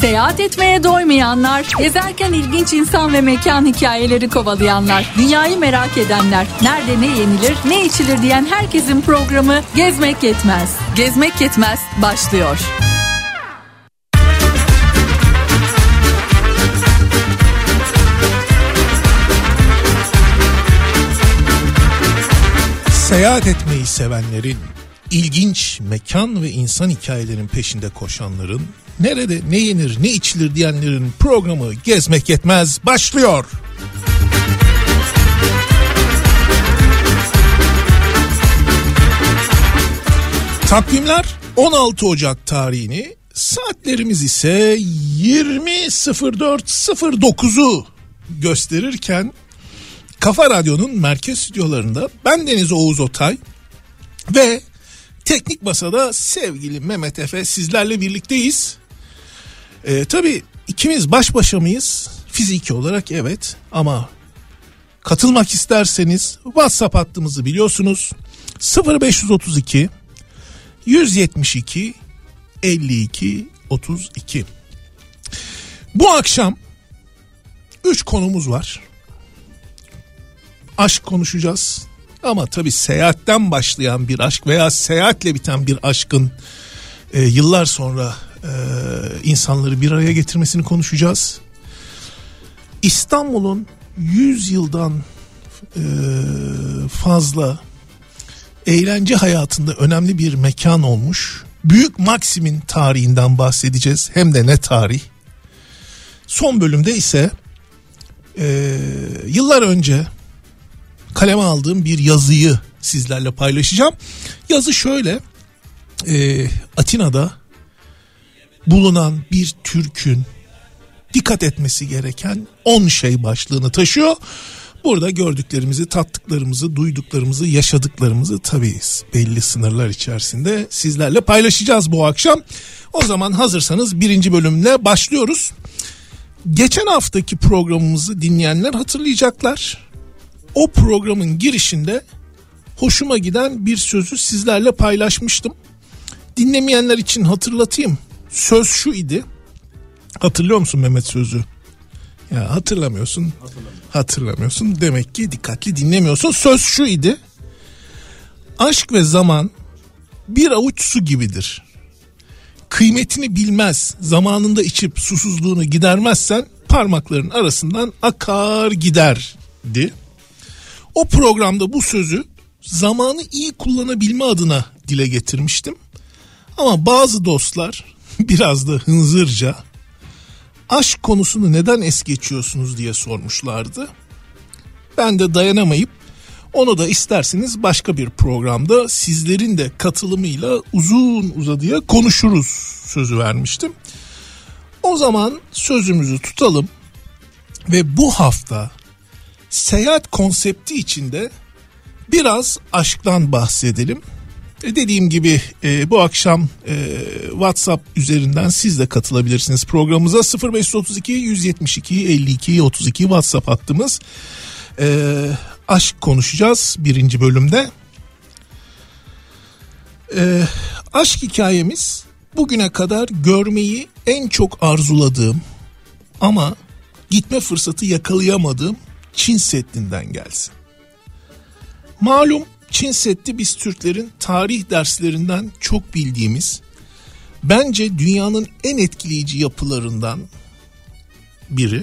Seyahat etmeye doymayanlar, gezerken ilginç insan ve mekan hikayeleri kovalayanlar, dünyayı merak edenler, nerede ne yenilir, ne içilir diyen herkesin programı Gezmek Yetmez. Gezmek Yetmez başlıyor. Seyahat etmeyi sevenlerin, ilginç mekan ve insan hikayelerinin peşinde koşanların, nerede ne yenir ne içilir diyenlerin programı Gezmek Yetmez başlıyor. Takvimler 16 Ocak tarihini, saatlerimiz ise 20.04.09'u gösterirken Kafa Radyo'nun merkez stüdyolarında ben Deniz Oğuz Otay ve teknik masada sevgili Mehmet Efe sizlerle birlikteyiz. Tabii ikimiz baş başa mıyız? Fiziki olarak evet, ama katılmak isterseniz WhatsApp hattımızı biliyorsunuz. 0532 172 52 32. Bu akşam 3 konumuz var. Aşk konuşacağız. Ama tabii seyahatten başlayan bir aşk veya seyahatle biten bir aşkın yıllar sonra insanları bir araya getirmesini konuşacağız. İstanbul'un 100 yıldan fazla eğlence hayatında önemli bir mekan olmuş Büyük Maksim'in tarihinden bahsedeceğiz. Hem de ne tarih. Son bölümde ise yıllar önce kaleme aldığım bir yazıyı sizlerle paylaşacağım. Yazı şöyle: Atina'da bulunan bir Türk'ün dikkat etmesi gereken 10 şey başlığını taşıyor. Burada gördüklerimizi, tattıklarımızı, duyduklarımızı, yaşadıklarımızı tabii belli sınırlar içerisinde sizlerle paylaşacağız bu akşam. O zaman hazırsanız birinci bölümle başlıyoruz. Geçen haftaki programımızı dinleyenler hatırlayacaklar. O programın girişinde hoşuma giden bir sözü sizlerle paylaşmıştım. Dinlemeyenler için hatırlatayım. Söz şu idi. Hatırlıyor musun Mehmet sözü? Ya hatırlamıyorsun. Hatırlamıyorsun. Demek ki dikkatli dinlemiyorsun. Söz şu idi: aşk ve zaman bir avuç su gibidir. Kıymetini bilmez, zamanında içip susuzluğunu gidermezsen parmakların arasından akar giderdi. O programda bu sözü zamanı iyi kullanabilme adına dile getirmiştim. Ama bazı dostlar biraz da hınzırca aşk konusunu neden es geçiyorsunuz diye sormuşlardı. Ben de dayanamayıp onu da isterseniz başka bir programda sizlerin de katılımıyla uzun uzadıya konuşuruz sözü vermiştim. O zaman sözümüzü tutalım ve bu hafta seyahat konsepti içinde biraz aşktan bahsedelim. Dediğim gibi bu akşam WhatsApp üzerinden siz de katılabilirsiniz programımıza. 0532 172 52 32 WhatsApp hattımız. Aşk konuşacağız birinci bölümde. Aşk hikayemiz bugüne kadar görmeyi en çok arzuladığım ama gitme fırsatı yakalayamadığım Çin Seddi'nden gelsin. Malum Çin Seddi biz Türklerin tarih derslerinden çok bildiğimiz, bence dünyanın en etkileyici yapılarından biri.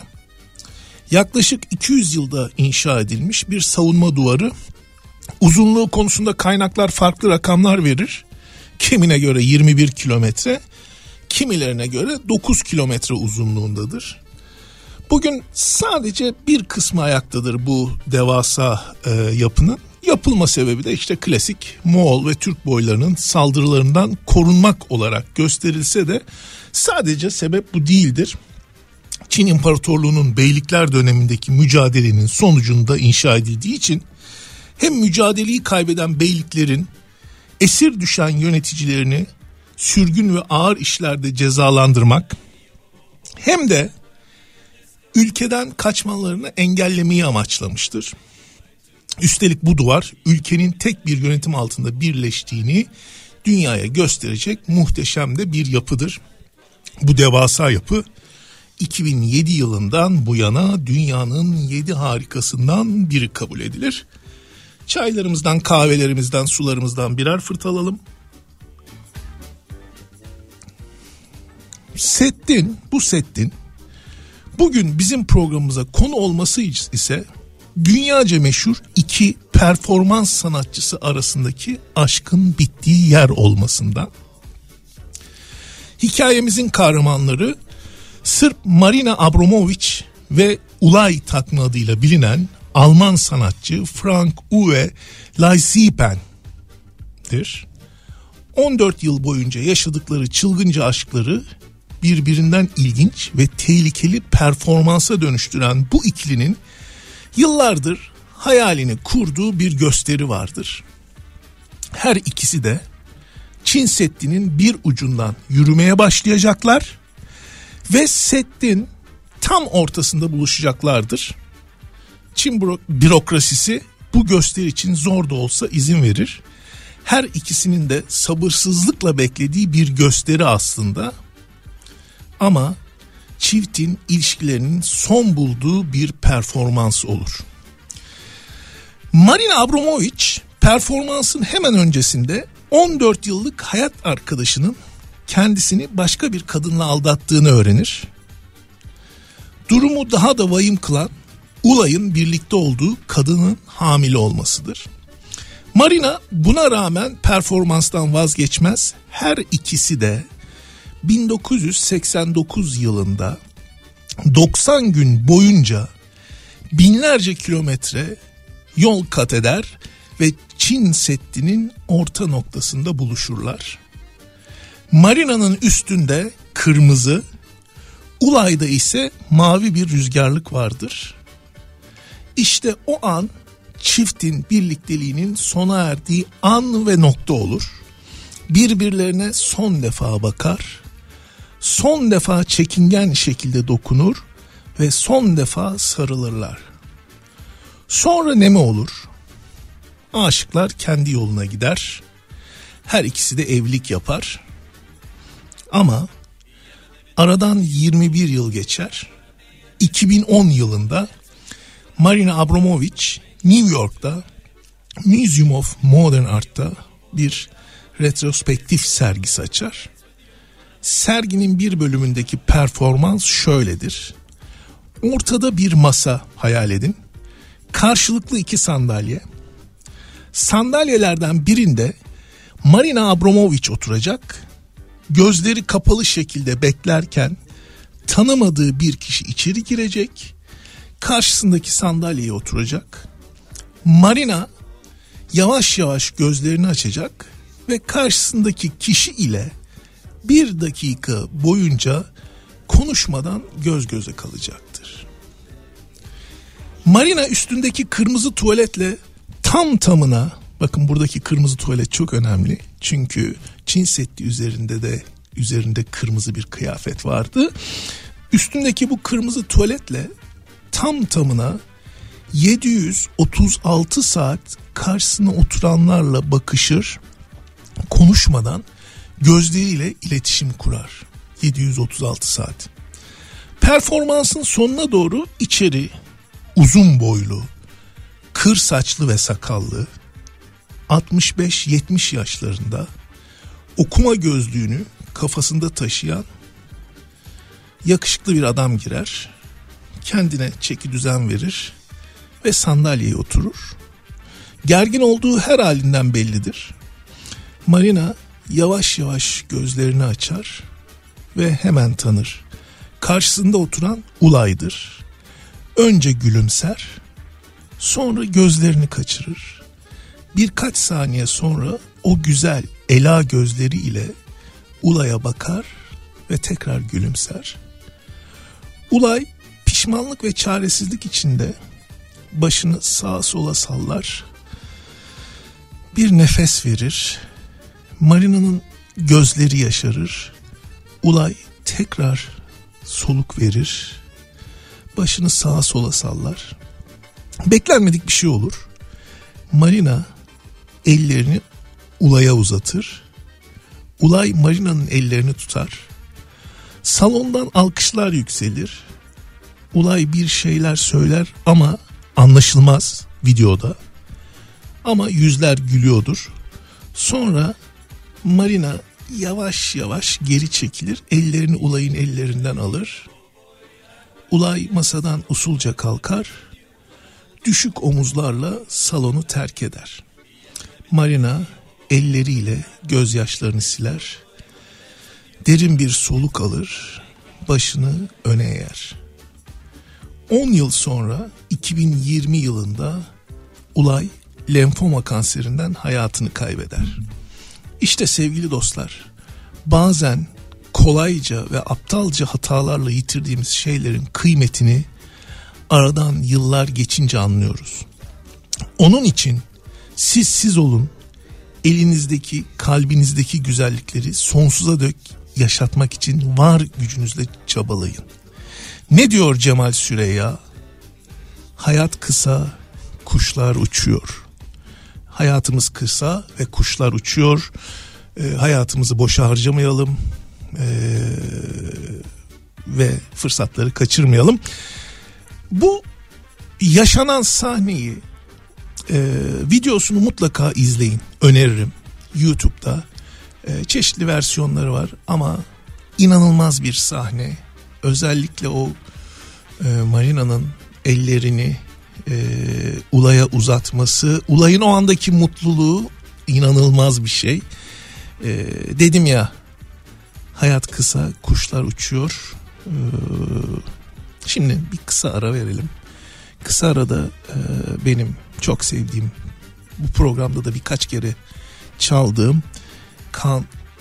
Yaklaşık 200 yılda inşa edilmiş bir savunma duvarı. Uzunluğu konusunda kaynaklar farklı rakamlar verir. Kimine göre 21 kilometre, kimilerine göre 9 kilometre uzunluğundadır. Bugün sadece bir kısmı ayaktadır bu devasa yapının. Yapılma sebebi de işte klasik Moğol ve Türk boylarının saldırılarından korunmak olarak gösterilse de sadece sebep bu değildir. Çin İmparatorluğu'nun beylikler dönemindeki mücadelenin sonucunda inşa edildiği için hem mücadeleyi kaybeden beyliklerin esir düşen yöneticilerini sürgün ve ağır işlerde cezalandırmak, hem de ülkeden kaçmalarını engellemeyi amaçlamıştır. Üstelik bu duvar ülkenin tek bir yönetim altında birleştiğini dünyaya gösterecek muhteşem de bir yapıdır. Bu devasa yapı 2007 yılından bu yana dünyanın 7 harikasından biri kabul edilir. Çaylarımızdan, kahvelerimizden, sularımızdan birer fırt alalım. Bu Settin bugün bizim programımıza konu olması ise dünyaca meşhur iki performans sanatçısı arasındaki aşkın bittiği yer olmasından. Hikayemizin kahramanları Sırp Marina Abramovic ve Ulay takma adıyla bilinen Alman sanatçı Frank Uwe Leisippen'dir. 14 yıl boyunca yaşadıkları çılgınca aşkları birbirinden ilginç ve tehlikeli performansa dönüştüren bu ikilinin yıllardır hayalini kurduğu bir gösteri vardır. Her ikisi de Çin Seddi'nin bir ucundan yürümeye başlayacaklar ve Seddin tam ortasında buluşacaklardır. Çin bürokrasisi bu gösteri için zor da olsa izin verir. Her ikisinin de sabırsızlıkla beklediği bir gösteri aslında. Ama çiftin ilişkilerinin son bulduğu bir performans olur. Marina Abramovic performansın hemen öncesinde 14 yıllık hayat arkadaşının kendisini başka bir kadınla aldattığını öğrenir. Durumu daha da vahim kılan Ulay'ın birlikte olduğu kadının hamile olmasıdır. Marina buna rağmen performanstan vazgeçmez. Her ikisi de 1989 yılında 90 gün boyunca binlerce kilometre yol kat eder ve Çin Seddi'nin orta noktasında buluşurlar. Marina'nın üstünde kırmızı, Ulay'da ise mavi bir rüzgarlık vardır. İşte o an çiftin birlikteliğinin sona erdiği an ve nokta olur. Birbirlerine son defa bakar, son defa çekingen şekilde dokunur ve son defa sarılırlar. Sonra ne mi olur? Aşıklar kendi yoluna gider. Her ikisi de evlilik yapar. Ama aradan 21 yıl geçer. 2010 yılında Marina Abramovic New York'ta Museum of Modern Art'ta bir retrospektif sergisi açar. Serginin bir bölümündeki performans şöyledir. Ortada bir masa hayal edin. Karşılıklı iki sandalye. Sandalyelerden birinde Marina Abramovic oturacak. Gözleri kapalı şekilde beklerken tanımadığı bir kişi içeri girecek. Karşısındaki sandalyeye oturacak. Marina yavaş yavaş gözlerini açacak ve karşısındaki kişi ile bir dakika boyunca konuşmadan göz göze kalacaktır. Marina üstündeki kırmızı tuvaletle tam tamına, bakın buradaki kırmızı tuvalet çok önemli. Çünkü Çin Seddi üzerinde kırmızı bir kıyafet vardı. Üstündeki bu kırmızı tuvaletle tam tamına 736 saat karşısına oturanlarla bakışır, konuşmadan gözleriyle iletişim kurar. 736 saat. Performansın sonuna doğru içeri uzun boylu, kır saçlı ve sakallı, 65-70 yaşlarında, okuma gözlüğünü kafasında taşıyan yakışıklı bir adam girer, kendine çeki düzen verir ve sandalyeye oturur. Gergin olduğu her halinden bellidir. Marina yavaş yavaş gözlerini açar ve hemen tanır. Karşısında oturan Ulay'dır. Önce gülümser, sonra gözlerini kaçırır. Birkaç saniye sonra o güzel ela gözleriyle Ulay'a bakar ve tekrar gülümser. Ulay pişmanlık ve çaresizlik içinde başını sağa sola sallar. Bir nefes verir. Marina'nın gözleri yaşarır. Ulay tekrar soluk verir. Başını sağa sola sallar. Beklenmedik bir şey olur. Marina ellerini Ulay'a uzatır. Ulay Marina'nın ellerini tutar. Salondan alkışlar yükselir. Ulay bir şeyler söyler ama anlaşılmaz videoda. Ama yüzler gülüyordur. Sonra Marina yavaş yavaş geri çekilir. Ellerini Ulay'ın ellerinden alır. Ulay masadan usulca kalkar. Düşük omuzlarla salonu terk eder. Marina elleriyle gözyaşlarını siler. Derin bir soluk alır. Başını öne eğer. 10 yıl sonra 2020 yılında Ulay lenfoma kanserinden hayatını kaybeder. İşte sevgili dostlar, bazen kolayca ve aptalca hatalarla yitirdiğimiz şeylerin kıymetini aradan yıllar geçince anlıyoruz. Onun için siz olun, elinizdeki, kalbinizdeki güzellikleri sonsuza dek yaşatmak için var gücünüzle çabalayın. Ne diyor Cemal Süreya? Hayat kısa, kuşlar uçuyor. Hayatımız kısa ve kuşlar uçuyor. Hayatımızı boşa harcamayalım ve fırsatları kaçırmayalım. Bu yaşanan sahneyi, videosunu mutlaka izleyin, öneririm. YouTube'da çeşitli versiyonları var ama inanılmaz bir sahne. Özellikle o Marina'nın ellerini Ulay'a uzatması, Ulay'ın o andaki mutluluğu inanılmaz bir şey. Dedim ya, hayat kısa, kuşlar uçuyor. Şimdi bir kısa ara verelim. Kısa arada benim çok sevdiğim, bu programda da birkaç kere çaldığım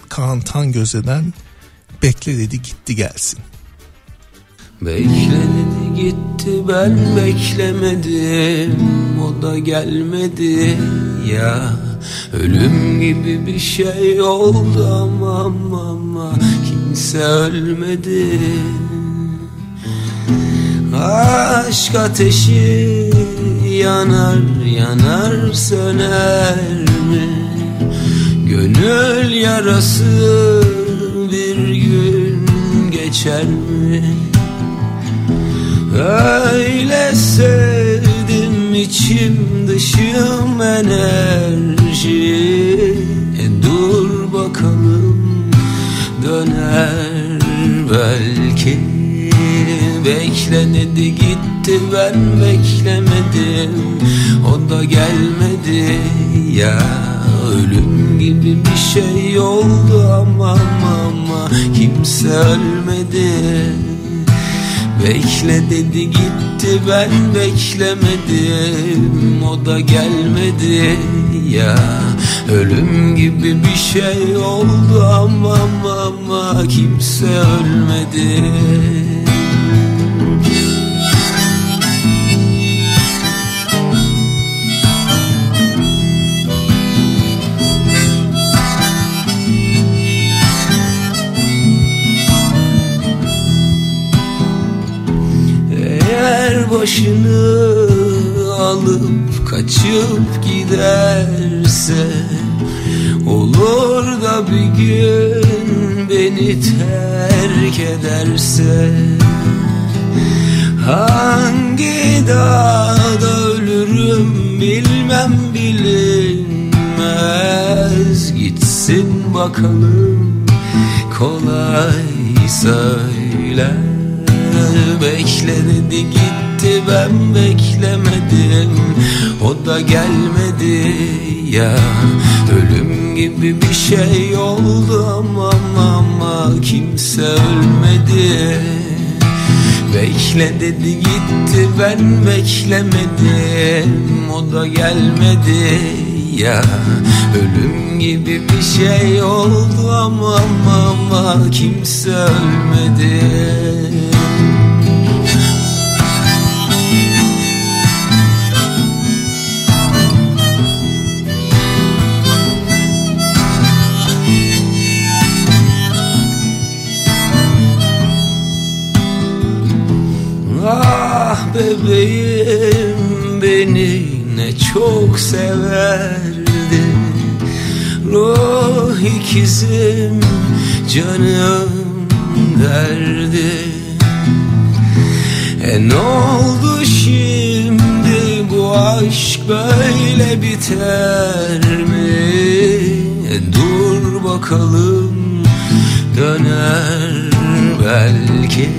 Kaan Tangöz'den "Bekle dedi gitti gelsin". Bekledi gitti, ben beklemedim, o da gelmedi ya. Ölüm gibi bir şey oldu ama kimse ölmedi. Aşk ateşi yanar söner mi? Gönül yarası bir gün geçer mi? Öyle sevdim, içim dışım enerji. Dur bakalım, döner belki. Bekle dedi gitti, ben beklemedim, o da gelmedi ya. Ölüm gibi bir şey oldu ama kimse ölmedi. Bekle dedi gitti, ben beklemedim, o da gelmedi ya. Ölüm gibi bir şey oldu ama kimse ölmedi. Başını alıp kaçıp giderse, olur da bir gün beni terk ederse, hangi dağda ölürüm bilmem bilinmez. Gitsin bakalım, kolay söyler. Bekle dedi git, ben beklemedim, o da gelmedi ya. Ölüm gibi bir şey oldu ama kimse ölmedi. Bekle dedi gitti, ben beklemedim, o da gelmedi ya. Ölüm gibi bir şey oldu ama kimse ölmedi. Bebeğim beni ne çok severdi, ruh ikizim, canım gönderdi. E ne oldu şimdi, bu aşk böyle biter mi? Dur bakalım, döner belki.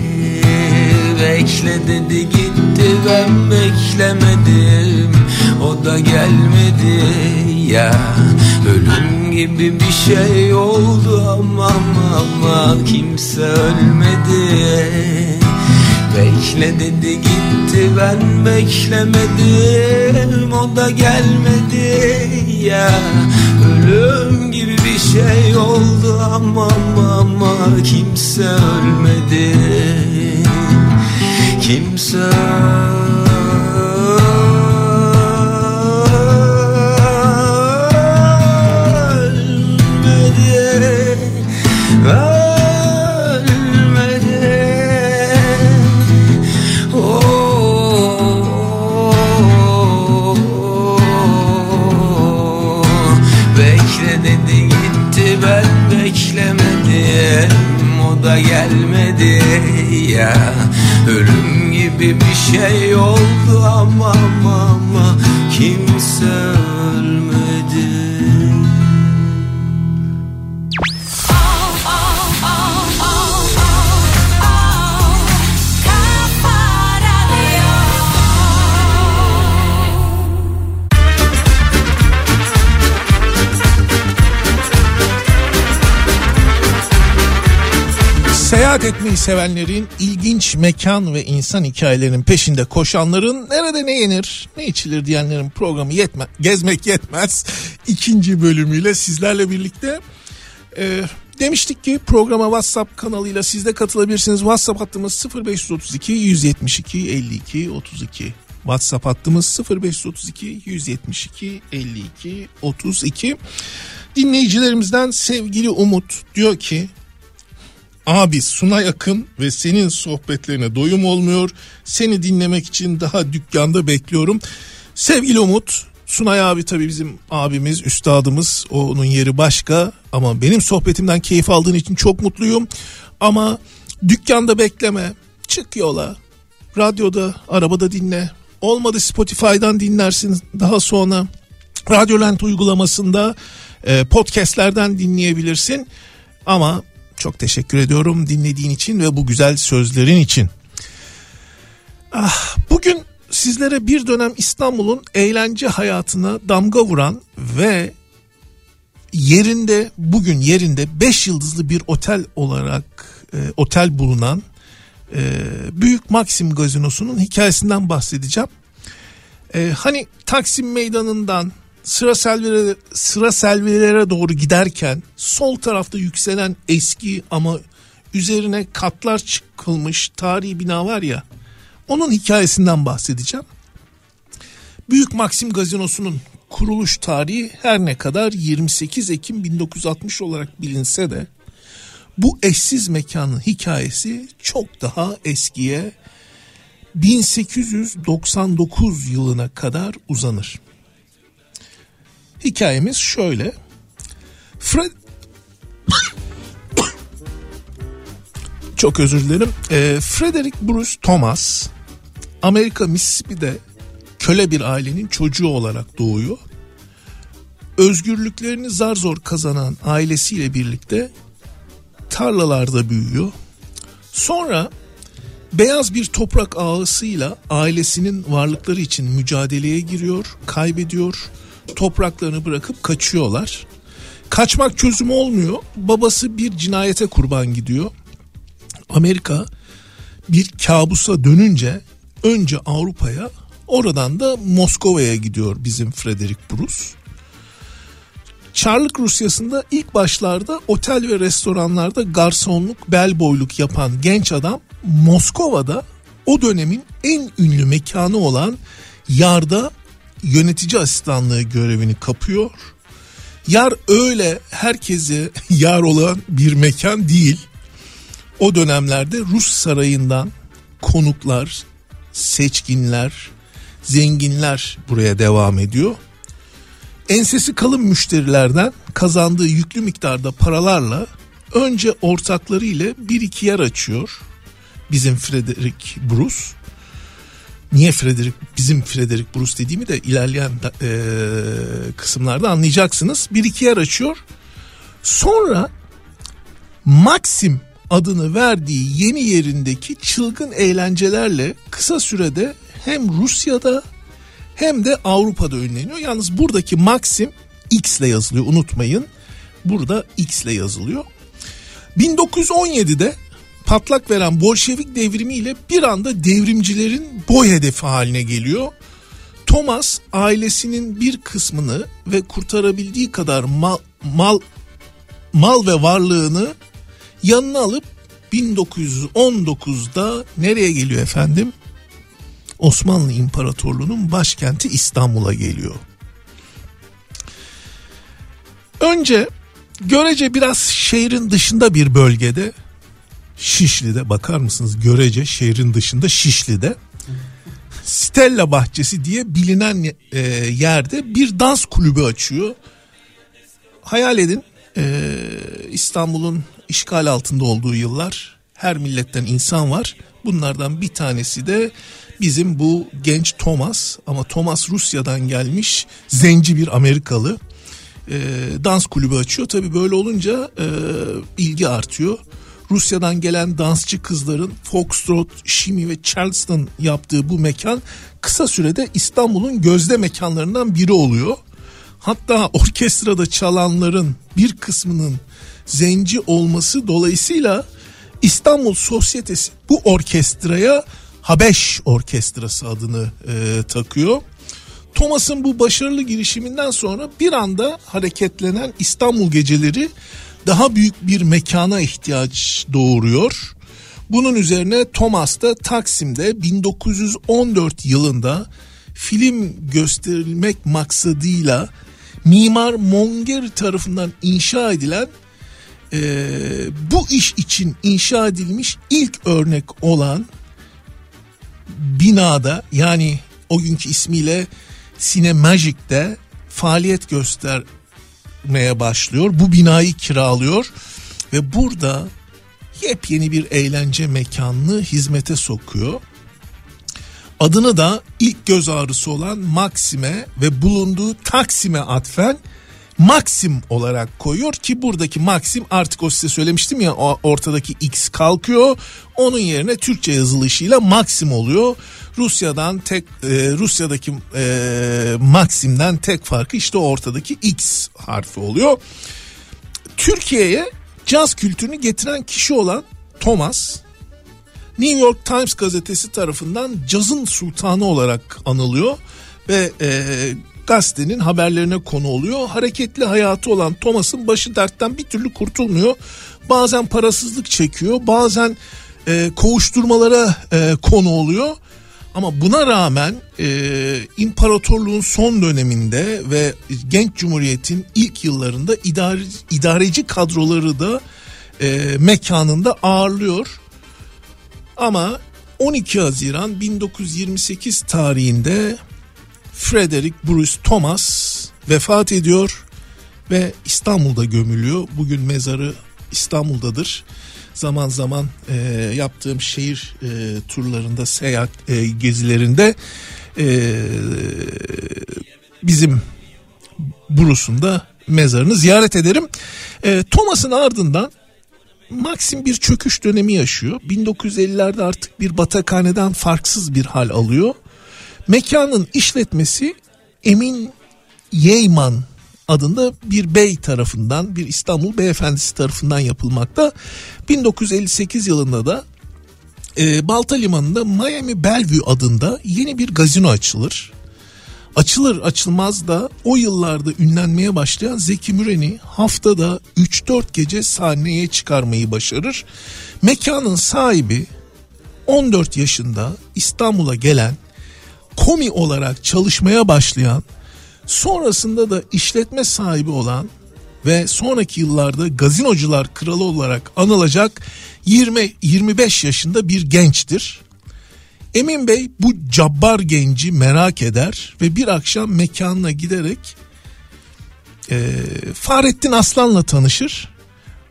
Bekle dedi gitti, ben beklemedim, o da gelmedi ya. Ölüm gibi bir şey oldu ama kimse ölmedi. Bekle dedi gitti, ben beklemedim, o da gelmedi ya. Ölüm gibi bir şey oldu ama kimse ölmedi. Kimse gelmedi ya. Ölüm gibi bir şey oldu ama kimse ölmedi. Seyahat etmeyi sevenlerin, ilginç mekan ve insan hikayelerinin peşinde koşanların, nerede ne yenir, ne içilir diyenlerin programı Gezmek Yetmez 2. bölümüyle sizlerle birlikte. Demiştik ki programa WhatsApp kanalıyla siz de katılabilirsiniz. WhatsApp hattımız 0532 172 52 32. WhatsApp hattımız 0532 172 52 32. Dinleyicilerimizden sevgili Umut diyor ki, abi Sunay Akın ve senin sohbetlerine doyum olmuyor. Seni dinlemek için daha dükkanda bekliyorum. Sevgili Umut, Sunay abi tabii bizim abimiz, üstadımız. Onun yeri başka ama benim sohbetimden keyif aldığın için çok mutluyum. Ama dükkanda bekleme, çık yola, radyoda, arabada dinle. Olmadı Spotify'dan dinlersin, daha sonra Radyolent uygulamasında podcastlerden dinleyebilirsin. Ama çok teşekkür ediyorum dinlediğin için ve bu güzel sözlerin için. Bugün sizlere bir dönem İstanbul'un eğlence hayatına damga vuran ve bugün yerinde 5 yıldızlı bir otel olarak otel bulunan Büyük Maksim Gazinosu'nun hikayesinden bahsedeceğim. Hani Taksim Meydanı'ndan sıra selviyelere doğru giderken sol tarafta yükselen eski ama üzerine katlar çıkılmış tarihi bina var ya, onun hikayesinden bahsedeceğim. Büyük Maksim Gazinosu'nun kuruluş tarihi her ne kadar 28 Ekim 1960 olarak bilinse de bu eşsiz mekanın hikayesi çok daha eskiye, 1899 yılına kadar uzanır. Hikayemiz şöyle. Çok özür dilerim. Frederick Bruce Thomas Amerika Mississippi'de köle bir ailenin çocuğu olarak doğuyor. Özgürlüklerini zar zor kazanan ailesiyle birlikte tarlalarda büyüyor. Sonra beyaz bir toprak ağasıyla ailesinin varlıkları için mücadeleye giriyor, kaybediyor. Topraklarını bırakıp kaçıyorlar. Kaçmak çözüm olmuyor. Babası bir cinayete kurban gidiyor. Amerika bir kabusa dönünce önce Avrupa'ya, oradan da Moskova'ya gidiyor bizim Frederick Bruce. Çarlık Rusyası'nda ilk başlarda otel ve restoranlarda garsonluk, bellboyluk yapan genç adam Moskova'da o dönemin en ünlü mekanı olan Yar'da yönetici asistanlığı görevini kapıyor. Yar öyle herkese yar olan bir mekan değil. O dönemlerde Rus sarayından konuklar, seçkinler, zenginler buraya devam ediyor. Ensesi kalın müşterilerden kazandığı yüklü miktarda paralarla önce ortakları ile bir iki yer açıyor bizim Frederick Bruce. Niye bizim Frederick Bruce dediğimi de ilerleyen kısımlarda anlayacaksınız. Bir iki yer açıyor. Sonra Maksim adını verdiği yeni yerindeki çılgın eğlencelerle kısa sürede hem Rusya'da hem de Avrupa'da ünleniyor. Yalnız buradaki Maksim X ile yazılıyor, unutmayın. Burada X ile yazılıyor. 1917'de patlak veren Bolşevik devrimiyle bir anda devrimcilerin boy hedefi haline geliyor. Thomas ailesinin bir kısmını ve kurtarabildiği kadar mal ve varlığını yanına alıp 1919'da nereye geliyor efendim? Osmanlı İmparatorluğu'nun başkenti İstanbul'a geliyor. Önce Görece biraz şehrin dışında bir bölgede, Şişli'de, bakar mısınız, Görece şehrin dışında, Şişli'de Stella Bahçesi diye bilinen yerde bir dans kulübü açıyor. Hayal edin, İstanbul'un işgal altında olduğu yıllar, her milletten insan var. Bunlardan bir tanesi de bizim bu genç Thomas, ama Thomas Rusya'dan gelmiş zenci bir Amerikalı. Dans kulübü açıyor. Tabii böyle olunca ilgi artıyor. Rusya'dan gelen dansçı kızların Foxtrot, Shimmy ve Charleston yaptığı bu mekan kısa sürede İstanbul'un gözde mekanlarından biri oluyor. Hatta orkestrada çalanların bir kısmının zenci olması dolayısıyla İstanbul Sosyetesi bu orkestraya Habeş Orkestrası adını takıyor. Thomas'ın bu başarılı girişiminden sonra bir anda hareketlenen İstanbul geceleri daha büyük bir mekana ihtiyaç doğuruyor. Bunun üzerine Thomas da Taksim'de 1914 yılında film gösterilmek maksadıyla Mimar Mongeri tarafından inşa edilen bu iş için inşa edilmiş ilk örnek olan binada, yani o günkü ismiyle Sinemagic'te faaliyet göstermeye başlıyor. Bu binayı kiralıyor ve burada yepyeni bir eğlence mekanını hizmete sokuyor. Adını da ilk göz ağrısı olan Maksim'e ve bulunduğu Taksim'e atfen Maksim olarak koyuyor ki buradaki Maksim, artık o, size söylemiştim ya, ortadaki X kalkıyor. Onun yerine Türkçe yazılışıyla Maksim oluyor. Rusya'daki Maksim'den tek farkı işte ortadaki X harfi oluyor. Türkiye'ye caz kültürünü getiren kişi olan Thomas, New York Times gazetesi tarafından cazın sultanı olarak anılıyor ve gazetenin haberlerine konu oluyor. Hareketli hayatı olan Thomas'ın başı dertten bir türlü kurtulmuyor. Bazen parasızlık çekiyor, bazen kovuşturmalara konu oluyor. Ama buna rağmen imparatorluğun son döneminde ve genç cumhuriyetin ilk yıllarında idareci kadroları da mekanında ağırlıyor. Ama 12 Haziran 1928 tarihinde Frederick Bruce Thomas vefat ediyor ve İstanbul'da gömülüyor. Bugün mezarı İstanbul'dadır. Zaman zaman yaptığım şehir turlarında, seyahat gezilerinde bizim Bruce'un da mezarını ziyaret ederim. Thomas'ın ardından Maksim bir çöküş dönemi yaşıyor. 1950'lerde artık bir batakhaneden farksız bir hal alıyor. Mekanın işletmesi Emin Yayman adında bir bey tarafından, bir İstanbul beyefendisi tarafından yapılmakta. 1958 yılında da Balta Limanı'nda Miami Bellevue adında yeni bir gazino açılır. Açılır açılmaz da o yıllarda ünlenmeye başlayan Zeki Müren'i haftada 3-4 gece sahneye çıkarmayı başarır. Mekanın sahibi 14 yaşında İstanbul'a gelen, komi olarak çalışmaya başlayan, sonrasında da işletme sahibi olan ve sonraki yıllarda gazinocular kralı olarak anılacak 20-25 yaşında bir gençtir. Emin Bey bu cabbar genci merak eder ve bir akşam mekanına giderek Fahrettin Aslan'la tanışır.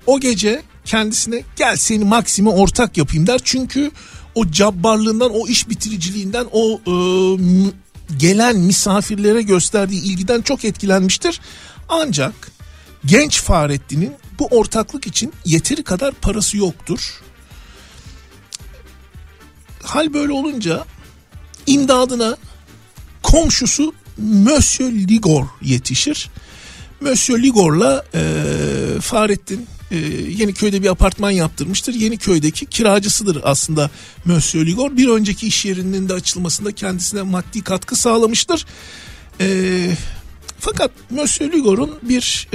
O gece kendisine gel seni Maksim'e ortak yapayım der. Çünkü o cabbarlığından, o iş bitiriciliğinden, o gelen misafirlere gösterdiği ilgiden çok etkilenmiştir. Ancak genç Fahrettin'in bu ortaklık için yeteri kadar parası yoktur. Hal böyle olunca imdadına komşusu Mösyö Ligor yetişir. Mösyö Ligor'la Fahrettin Yeniköy'de bir apartman yaptırmıştır. Yeniköy'deki kiracısıdır aslında Mösyö Ligor. Bir önceki iş yerinin de açılmasında kendisine maddi katkı sağlamıştır. Fakat Mösyö Ligor'un bir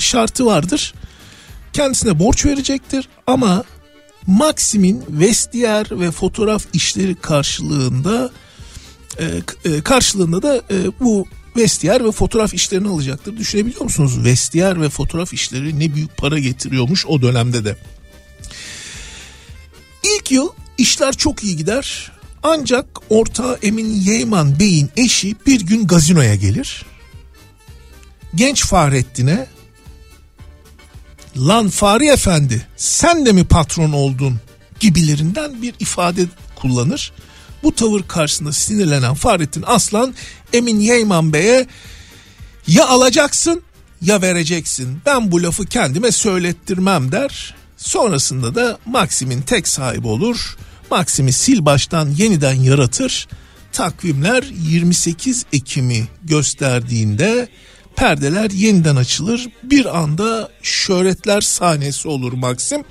şartı vardır. Kendisine borç verecektir ama Maksim'in vestiyer ve fotoğraf işleri karşılığında da bu vestiyer ve fotoğraf işlerini alacaktır. Düşünebiliyor musunuz? Vestiyer ve fotoğraf işleri ne büyük para getiriyormuş o dönemde de. İlk yıl işler çok iyi gider. Ancak ortağı Emin Yayman Bey'in eşi bir gün gazinoya gelir. Genç Fahrettin'e "Lan Fahri Efendi, sen de mi patron oldun?" gibilerinden bir ifade kullanır. Bu tavır karşısında sinirlenen Fahrettin Aslan Emin Yayman Bey'e "Ya alacaksın ya vereceksin. Ben bu lafı kendime söylettirmem" der. Sonrasında da Maksim'in tek sahibi olur. Maksim'i sil baştan yeniden yaratır. Takvimler 28 Ekim'i gösterdiğinde perdeler yeniden açılır. Bir anda şöhretler sahnesi olur Maksim.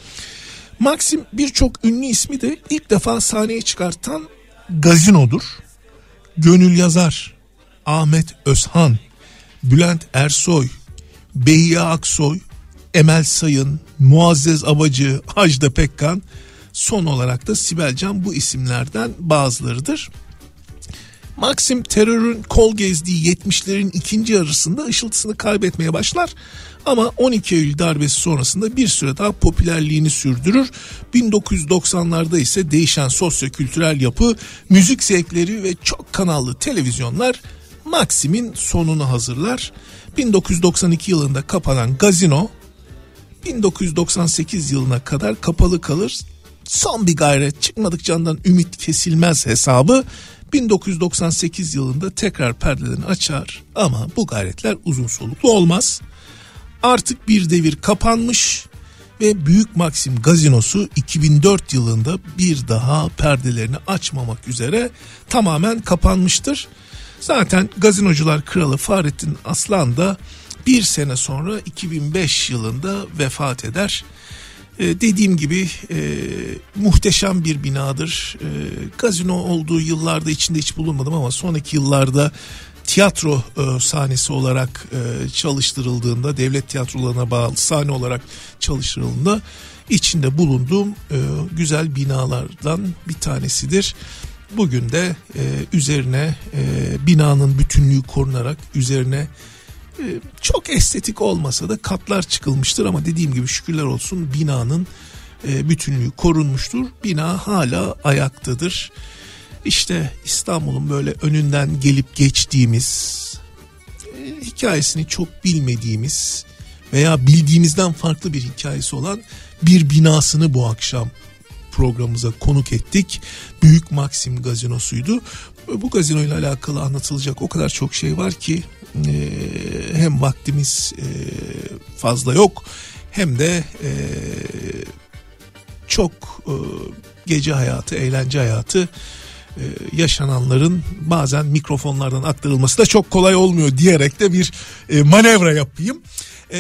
Maksim birçok ünlü ismi de ilk defa sahneye çıkartan gazinodur. Gönül Yazar, Ahmet Özhan, Bülent Ersoy, Beyya Aksoy, Emel Sayın, Muazzez Abacı, Hacda Pekkan, son olarak da Sibel Can bu isimlerden bazılarıdır. Maksim terörün kol gezdiği 70'lerin ikinci yarısında ışıltısını kaybetmeye başlar ama 12 Eylül darbesi sonrasında bir süre daha popülerliğini sürdürür. 1990'larda ise değişen sosyo-kültürel yapı, müzik zevkleri ve çok kanallı televizyonlar Maksim'in sonunu hazırlar. 1992 yılında kapanan gazino 1998 yılına kadar kapalı kalır. Son bir gayret, çıkmadık candan ümit kesilmez hesabı 1998 yılında tekrar perdelerini açar ama bu gayretler uzun soluklu olmaz. Artık bir devir kapanmış ve Büyük Maksim gazinosu 2004 yılında bir daha perdelerini açmamak üzere tamamen kapanmıştır. Zaten gazinocular kralı Fahrettin Aslan da bir sene sonra 2005 yılında vefat eder. Dediğim gibi muhteşem bir binadır. Gazino olduğu yıllarda içinde hiç bulunmadım ama sonraki yıllarda tiyatro sahnesi olarak çalıştırıldığında, devlet tiyatrolarına bağlı sahne olarak çalıştırıldığında içinde bulunduğum güzel binalardan bir tanesidir. Bugün de üzerine binanın bütünlüğü korunarak üzerine çok estetik olmasa da katlar çıkılmıştır ama dediğim gibi şükürler olsun binanın bütünlüğü korunmuştur. Bina hala ayaktadır. İşte İstanbul'un böyle önünden gelip geçtiğimiz, hikayesini çok bilmediğimiz veya bildiğimizden farklı bir hikayesi olan bir binasını bu akşam programımıza konuk ettik. Büyük Maksim gazinosuydu. Bu gazinoyla alakalı anlatılacak o kadar çok şey var ki hem vaktimiz fazla yok hem de çok gece hayatı, eğlence hayatı, yaşananların bazen mikrofonlardan aktarılması da çok kolay olmuyor diyerek de bir manevra yapayım.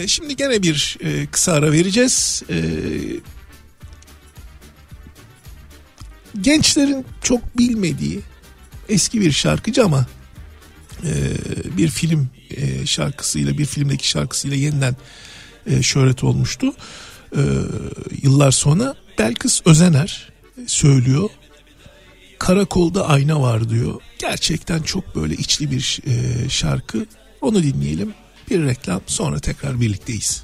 Şimdi gene bir kısa ara vereceğiz. Gençlerin çok bilmediği eski bir şarkıcı ama bir film şarkısıyla, bir filmdeki şarkısıyla yeniden şöhret olmuştu. Yıllar sonra Belkıs Özener söylüyor. "Karakolda ayna var" diyor. Gerçekten çok böyle içli bir şarkı. Onu dinleyelim. Bir reklam, sonra tekrar birlikteyiz.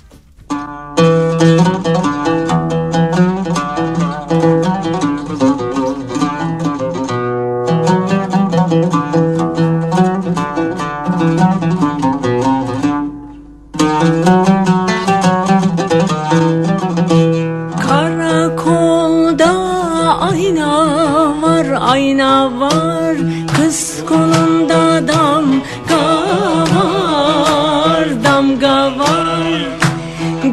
ayna var, kız kolunda damga var, damga var.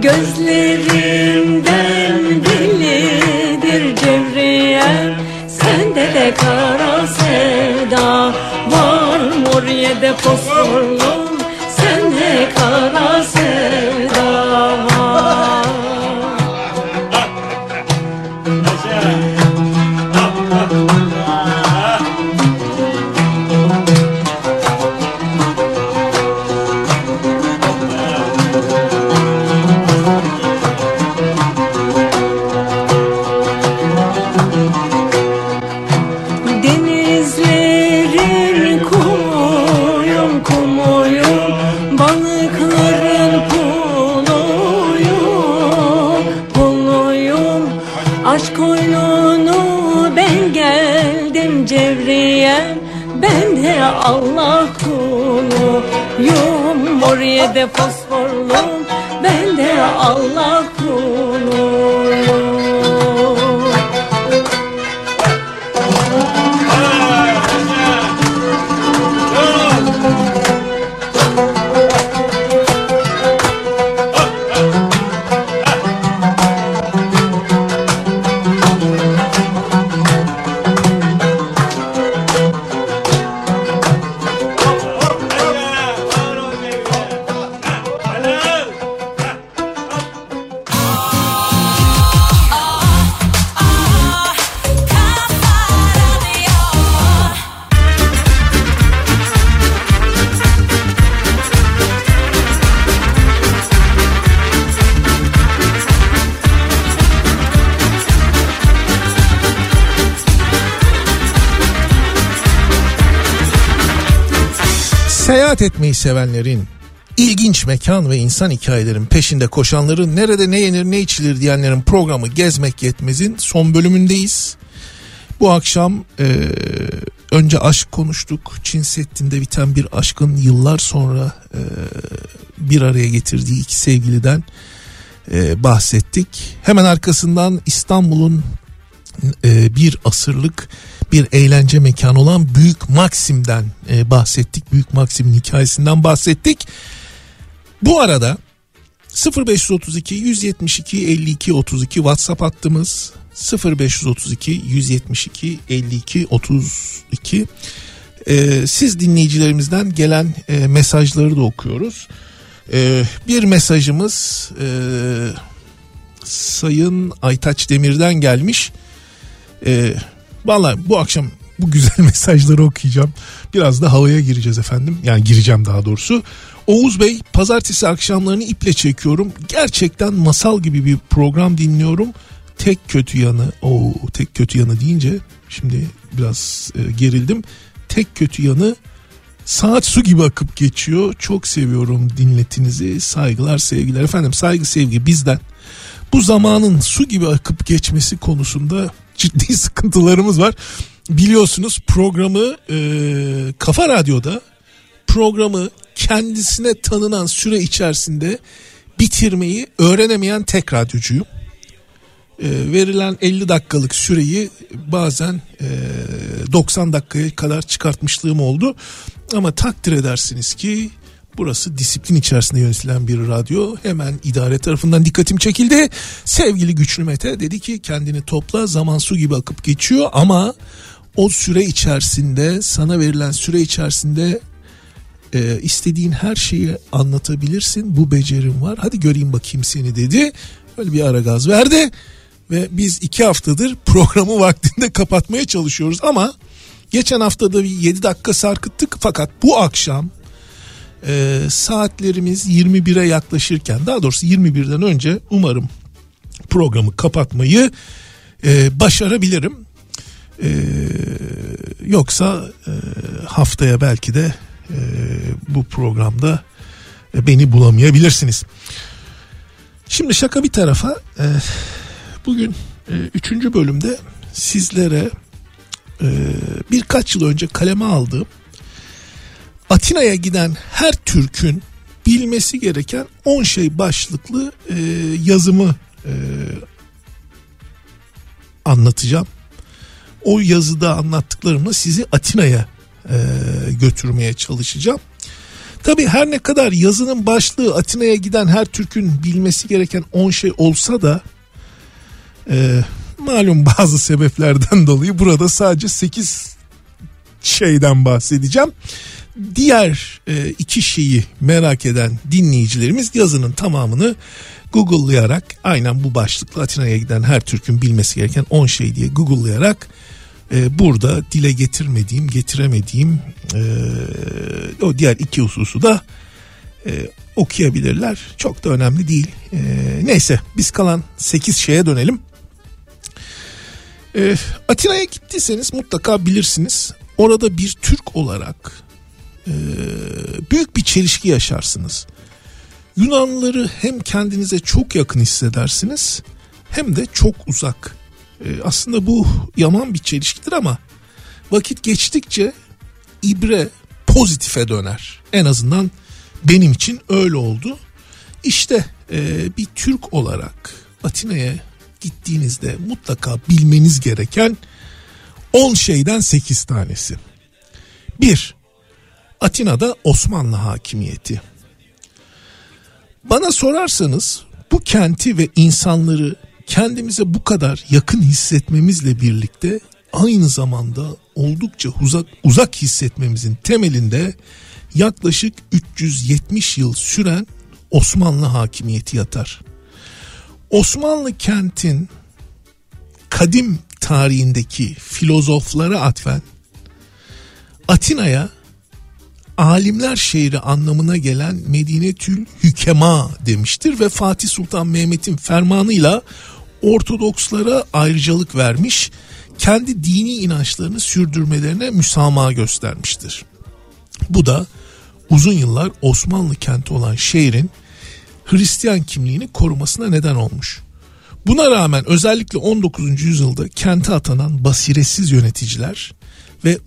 Gözlerimden delidir Cevriye, sende de kara sevda var. Moriye'de fosforlu, sende kara sevda var. Allah kuluyum, oraya da fosforlum, ben de Allah kuluyum. Seyahat etmeyi sevenlerin, ilginç mekan ve insan hikayelerin peşinde koşanların, nerede ne yenir ne içilir diyenlerin programı Gezmek Yetmez'in son bölümündeyiz. Bu akşam önce aşk konuştuk. Çin Seddi'nde biten bir aşkın yıllar sonra bir araya getirdiği iki sevgiliden bahsettik. Hemen arkasından İstanbul'un bir asırlık bir eğlence mekanı olan Büyük Maksim'den bahsettik. Büyük Maksim'in hikayesinden bahsettik. Bu arada 0532 172 52 32 WhatsApp hattımız, 0532 172 52 32. Siz dinleyicilerimizden gelen mesajları da okuyoruz. Bir mesajımız Sayın Aytaç Demir'den gelmiş. Vallahi bu akşam bu güzel mesajları okuyacağım. Biraz da havaya gireceğiz efendim. Yani gireceğim daha doğrusu. Oğuz Bey, pazartesi akşamlarını iple çekiyorum. Gerçekten masal gibi bir program dinliyorum. Tek kötü yanı, tek kötü yanı deyince şimdi biraz gerildim. Tek kötü yanı, saat su gibi akıp geçiyor. Çok seviyorum dinletinizi. Saygılar, sevgiler. Efendim saygı, sevgi bizden. Bu zamanın su gibi akıp geçmesi konusunda ciddi sıkıntılarımız var. Biliyorsunuz programı Kafa Radyo'da programı kendisine tanınan süre içerisinde bitirmeyi öğrenemeyen tek radyocuyum. Verilen 50 dakikalık süreyi bazen 90 dakikaya kadar çıkartmışlığım oldu. Ama takdir edersiniz ki burası disiplin içerisinde yönetilen bir radyo. Hemen idare tarafından dikkatim çekildi. Sevgili güçlü Mete dedi ki kendini topla, zaman su gibi akıp geçiyor ama o süre içerisinde, sana verilen süre içerisinde istediğin her şeyi anlatabilirsin. Bu becerim var. Hadi göreyim bakayım seni dedi. Böyle bir ara gaz verdi ve biz 2 haftadır programı vaktinde kapatmaya çalışıyoruz ama geçen haftada bir 7 dakika sarkıttık, fakat bu akşam saatlerimiz 21'e yaklaşırken, daha doğrusu 21'den önce umarım programı kapatmayı başarabilirim. Yoksa haftaya belki de bu programda beni bulamayabilirsiniz. Şimdi şaka bir tarafa, bugün 3. bölümde sizlere birkaç yıl önce kaleme aldığım, Atina'ya giden her Türk'ün bilmesi gereken 10 şey başlıklı yazımı anlatacağım. o yazıda anlattıklarımla sizi Atina'ya götürmeye çalışacağım. Tabii her ne kadar yazının başlığı Atina'ya giden her Türk'ün bilmesi gereken 10 şey olsa da malum bazı sebeplerden dolayı burada sadece 8 şeyden bahsedeceğim. Diğer 2 şeyi merak eden dinleyicilerimiz yazının tamamını Google'layarak, aynen bu başlıkla Atina'ya giden her Türk'ün bilmesi gereken 10 şey diye Google'layarak burada dile getiremediğim o diğer 2 hususu da okuyabilirler. Çok da önemli değil. Neyse, biz kalan 8 şeye dönelim. Atina'ya gittiyseniz mutlaka bilirsiniz. Orada bir Türk olarak büyük bir çelişki yaşarsınız. Yunanlıları hem kendinize çok yakın hissedersiniz hem de çok uzak. Aslında bu yaman bir çelişkidir ama vakit geçtikçe ibre pozitife döner. En azından benim için öyle oldu. İşte bir Türk olarak Atina'ya gittiğinizde mutlaka bilmeniz gereken 10 şeyden 8 tanesi. 1. Atina'da Osmanlı hakimiyeti. Bana sorarsanız bu kenti ve insanları kendimize bu kadar yakın hissetmemizle birlikte aynı zamanda oldukça uzak hissetmemizin temelinde yaklaşık 370 yıl süren Osmanlı hakimiyeti yatar. Osmanlı kentin kadim tarihindeki filozoflara atfen Atina'ya alimler şehri anlamına gelen Medinetül Hükema demiştir ve Fatih Sultan Mehmet'in fermanıyla Ortodokslara ayrıcalık vermiş, kendi dini inançlarını sürdürmelerine müsamaha göstermiştir. Bu da uzun yıllar Osmanlı kenti olan şehrin Hristiyan kimliğini korumasına neden olmuş. Buna rağmen özellikle 19. yüzyılda kente atanan basiretsiz yöneticiler ve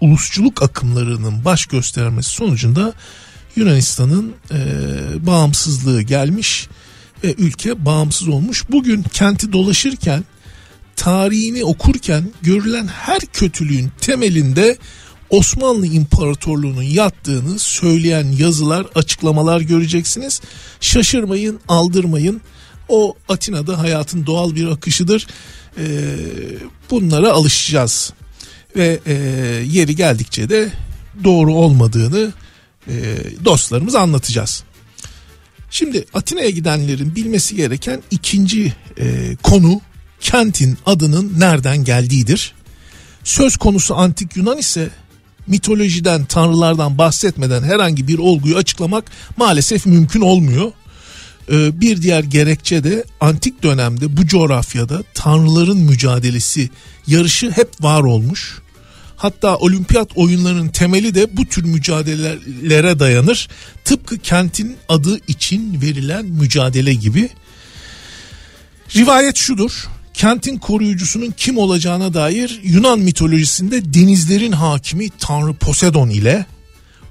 ulusçuluk akımlarının baş göstermesi sonucunda Yunanistan'ın bağımsızlığı gelmiş ve ülke bağımsız olmuş. Bugün kenti dolaşırken, tarihini okurken görülen her kötülüğün temelinde Osmanlı İmparatorluğu'nun yattığını söyleyen yazılar, açıklamalar göreceksiniz. Şaşırmayın, aldırmayın. O Atina'da hayatın doğal bir akışıdır. Bunlara alışacağız. Ve yeri geldikçe de doğru olmadığını dostlarımız anlatacağız. Şimdi Atina'ya gidenlerin bilmesi gereken 2. konu kentin adının nereden geldiğidir. Söz konusu antik Yunan ise mitolojiden, tanrılardan bahsetmeden herhangi bir olguyu açıklamak maalesef mümkün olmuyor. Bir diğer gerekçe de antik dönemde bu coğrafyada tanrıların mücadelesi, yarışı hep var olmuş. Hatta olimpiyat oyunlarının temeli de bu tür mücadelelere dayanır. Tıpkı kentin adı için verilen mücadele gibi. Rivayet şudur: kentin koruyucusunun kim olacağına dair Yunan mitolojisinde denizlerin hakimi tanrı Poseidon ile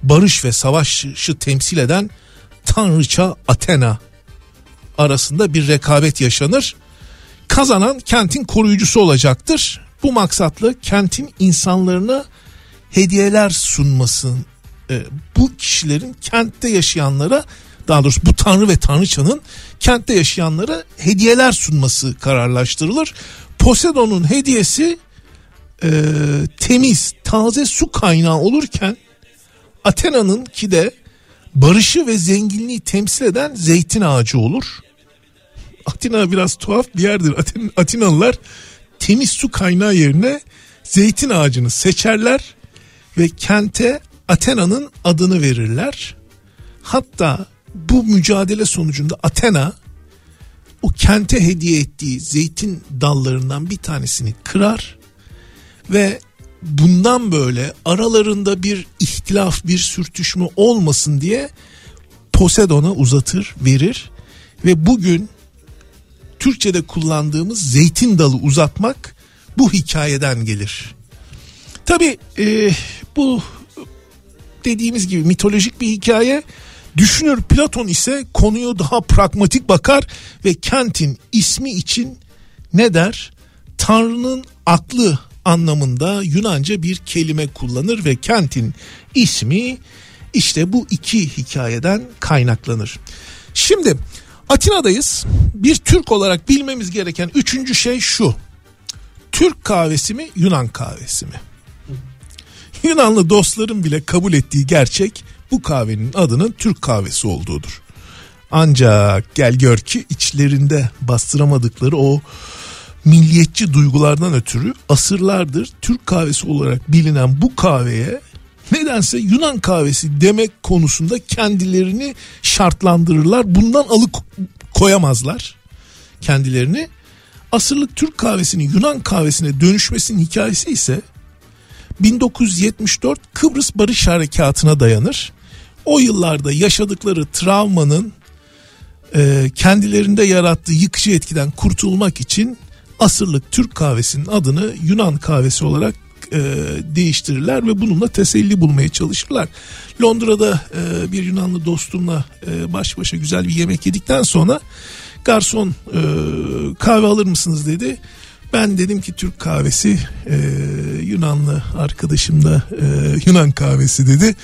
barış ve savaşı temsil eden tanrıça Athena arasında bir rekabet yaşanır. Kazanan kentin koruyucusu olacaktır. Bu maksatla kentin insanlarına hediyeler sunmasın. Bu kişilerin kentte yaşayanlara, daha doğrusu bu tanrı ve tanrıçanın kentte yaşayanlara hediyeler sunması kararlaştırılır. Poseidon'un hediyesi temiz, taze su kaynağı olurken Athena'nın ki de barışı ve zenginliği temsil eden zeytin ağacı olur. Atina biraz tuhaf bir yerdir. Atinalılar temiz su kaynağı yerine zeytin ağacını seçerler ve kente Athena'nın adını verirler. Hatta bu mücadele sonucunda Athena o kente hediye ettiği zeytin dallarından bir tanesini kırar ve bundan böyle aralarında bir ihtilaf, bir sürtüşme olmasın diye Poseidon'a uzatır, verir ve bugün Türkçe'de kullandığımız zeytin dalı uzatmak bu hikayeden gelir. Tabii bu dediğimiz gibi mitolojik bir hikaye. Düşünür Platon ise konuya daha pragmatik bakar ve kentin ismi için ne der? Tanrı'nın aklı anlamında Yunanca bir kelime kullanır ve kentin ismi işte bu iki hikayeden kaynaklanır. Şimdi Atina'dayız. Bir Türk olarak bilmemiz gereken üçüncü şey şu. Türk kahvesi mi, Yunan kahvesi mi? Yunanlı dostların bile kabul ettiği gerçek bu kahvenin adının Türk kahvesi olduğudur. Ancak gel gör ki içlerinde bastıramadıkları o milliyetçi duygulardan ötürü asırlardır Türk kahvesi olarak bilinen bu kahveye nedense Yunan kahvesi demek konusunda kendilerini şartlandırırlar. Bundan alıkoyamazlar kendilerini. Asırlık Türk kahvesinin Yunan kahvesine dönüşmesinin hikayesi ise 1974 Kıbrıs Barış Harekatı'na dayanır. O yıllarda yaşadıkları travmanın kendilerinde yarattığı yıkıcı etkiden kurtulmak için asırlık Türk kahvesinin adını Yunan kahvesi olarak değiştirirler ve bununla teselli bulmaya çalışırlar. Londra'da bir Yunanlı dostumla baş başa güzel bir yemek yedikten sonra garson kahve alır mısınız dedi. Ben dedim ki Türk kahvesi, Yunanlı arkadaşım da Yunan kahvesi dedi.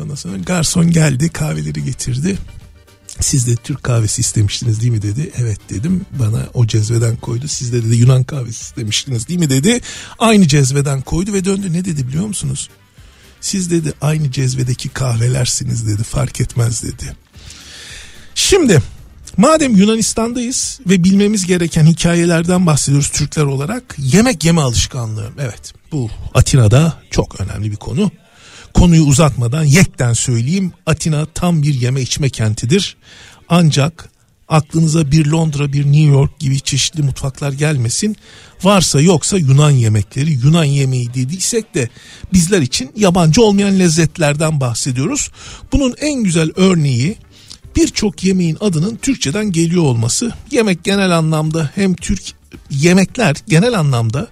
Ondan sonra garson geldi, kahveleri getirdi. Siz de Türk kahvesi istemiştiniz değil mi dedi. Evet dedim. Bana o cezveden koydu. Siz de dedi Yunan kahvesi istemiştiniz değil mi dedi. Aynı cezveden koydu ve döndü. Ne dedi biliyor musunuz? Siz dedi aynı cezvedeki kahvelersiniz dedi. Fark etmez dedi. Şimdi madem Yunanistan'dayız ve bilmemiz gereken hikayelerden bahsediyoruz Türkler olarak. Yemek yeme alışkanlığı. Evet, bu Atina'da çok önemli bir konu. Konuyu uzatmadan yekten söyleyeyim, Atina tam bir yeme içme kentidir. Ancak aklınıza bir Londra, bir New York gibi çeşitli mutfaklar gelmesin. Varsa yoksa Yunan yemekleri, Yunan yemeği dediysek de bizler için yabancı olmayan lezzetlerden bahsediyoruz. Bunun en güzel örneği birçok yemeğin adının Türkçeden geliyor olması. Yemek genel anlamda hem yemekler genel anlamda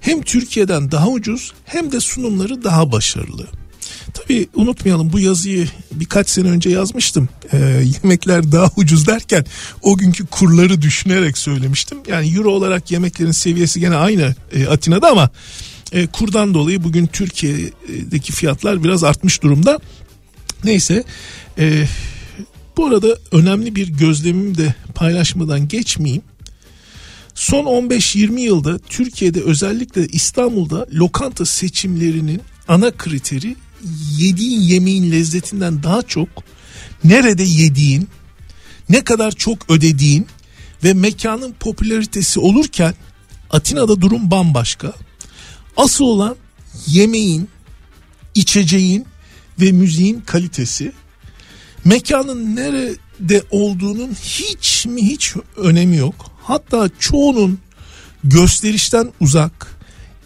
hem Türkiye'den daha ucuz hem de sunumları daha başarılı. Tabii unutmayalım, bu yazıyı birkaç sene önce yazmıştım. Yemekler daha ucuz derken o günkü kurları düşünerek söylemiştim. Yani euro olarak yemeklerin seviyesi gene aynı Atina'da ama kurdan dolayı bugün Türkiye'deki fiyatlar biraz artmış durumda. Neyse, bu arada önemli bir gözlemimi de paylaşmadan geçmeyeyim. Son 15-20 yılda Türkiye'de, özellikle İstanbul'da lokanta seçimlerinin ana kriteri yediğin yemeğin lezzetinden daha çok nerede yediğin, ne kadar çok ödediğin ve mekanın popülaritesi olurken Atina'da durum bambaşka. Asıl olan yemeğin, içeceğin ve müziğin kalitesi. Mekanın nerede olduğunun hiç mi hiç önemi yok. Hatta çoğunun gösterişten uzak,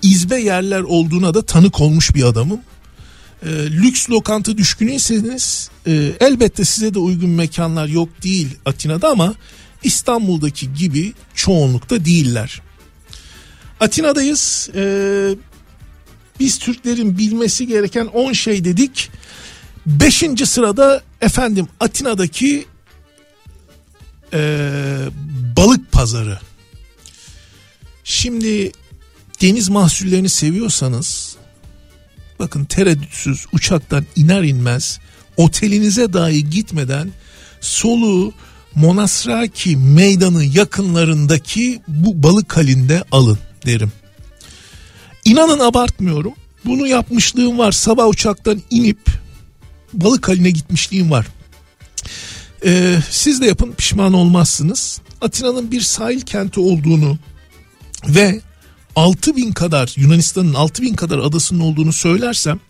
izbe yerler olduğuna da tanık olmuş bir adamım. Lüks lokanta düşkünüyseniz elbette size de uygun mekanlar yok değil Atina'da ama İstanbul'daki gibi çoğunlukta değiller. Atina'dayız. Biz Türklerin bilmesi gereken 10 şey dedik. 5. sırada efendim Atina'daki balık pazarı. Şimdi deniz mahsullerini seviyorsanız bakın, tereddütsüz uçaktan iner inmez otelinize dahi gitmeden soluğu Monasraki meydanı yakınlarındaki bu balık halinde alın derim. İnanın abartmıyorum, bunu yapmışlığım var. Sabah uçaktan inip balık haline gitmişliğim var. Siz de yapın, pişman olmazsınız. Atina'nın bir sahil kenti olduğunu ve 6000 kadar, Yunanistan'ın 6000 kadar adasının olduğunu söylersem,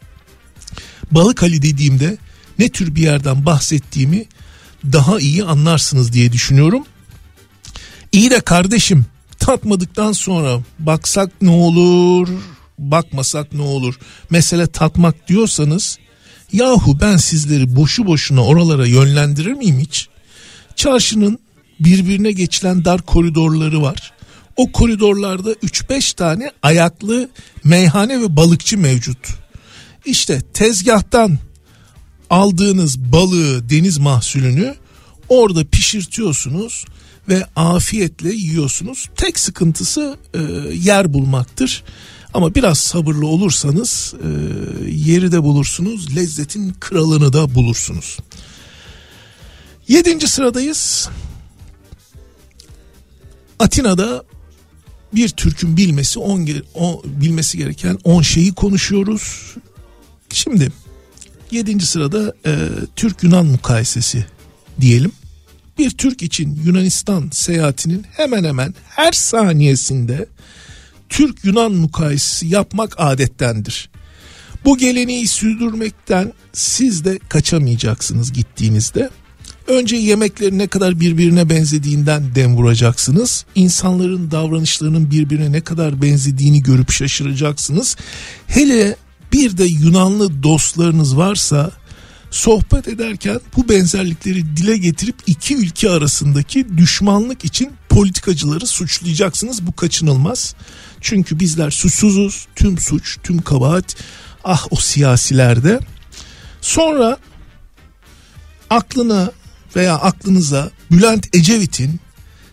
balık hali dediğimde ne tür bir yerden bahsettiğimi daha iyi anlarsınız diye düşünüyorum. İyi de kardeşim, tatmadıktan sonra baksak ne olur, bakmasak ne olur, mesele tatmak diyorsanız, yahu ben sizleri boşu boşuna oralara yönlendirir miyim hiç? Çarşının birbirine geçilen dar koridorları var. O koridorlarda 3-5 tane ayaklı meyhane ve balıkçı mevcut. İşte tezgahtan aldığınız balığı, deniz mahsulünü orada pişirtiyorsunuz ve afiyetle yiyorsunuz. Tek sıkıntısı yer bulmaktır. Ama biraz sabırlı olursanız yeri de bulursunuz, lezzetin kralını da bulursunuz. 7. sıradayız. Atina'da bir Türk'ün bilmesi gereken 10 şeyi konuşuyoruz. Şimdi 7. sırada Türk-Yunan mukayesesi diyelim. Bir Türk için Yunanistan seyahatinin hemen hemen her saniyesinde Türk-Yunan mukayesesi yapmak adettendir. Bu geleneği sürdürmekten siz de kaçamayacaksınız gittiğinizde. Önce yemeklerin ne kadar birbirine benzediğinden dem vuracaksınız. İnsanların davranışlarının birbirine ne kadar benzediğini görüp şaşıracaksınız. Hele bir de Yunanlı dostlarınız varsa sohbet ederken bu benzerlikleri dile getirip iki ülke arasındaki düşmanlık için politikacıları suçlayacaksınız. Bu kaçınılmaz. Çünkü bizler suçsuzuz. Tüm suç, tüm kabahat o siyasilerde. Sonra aklına veya aklınıza Bülent Ecevit'in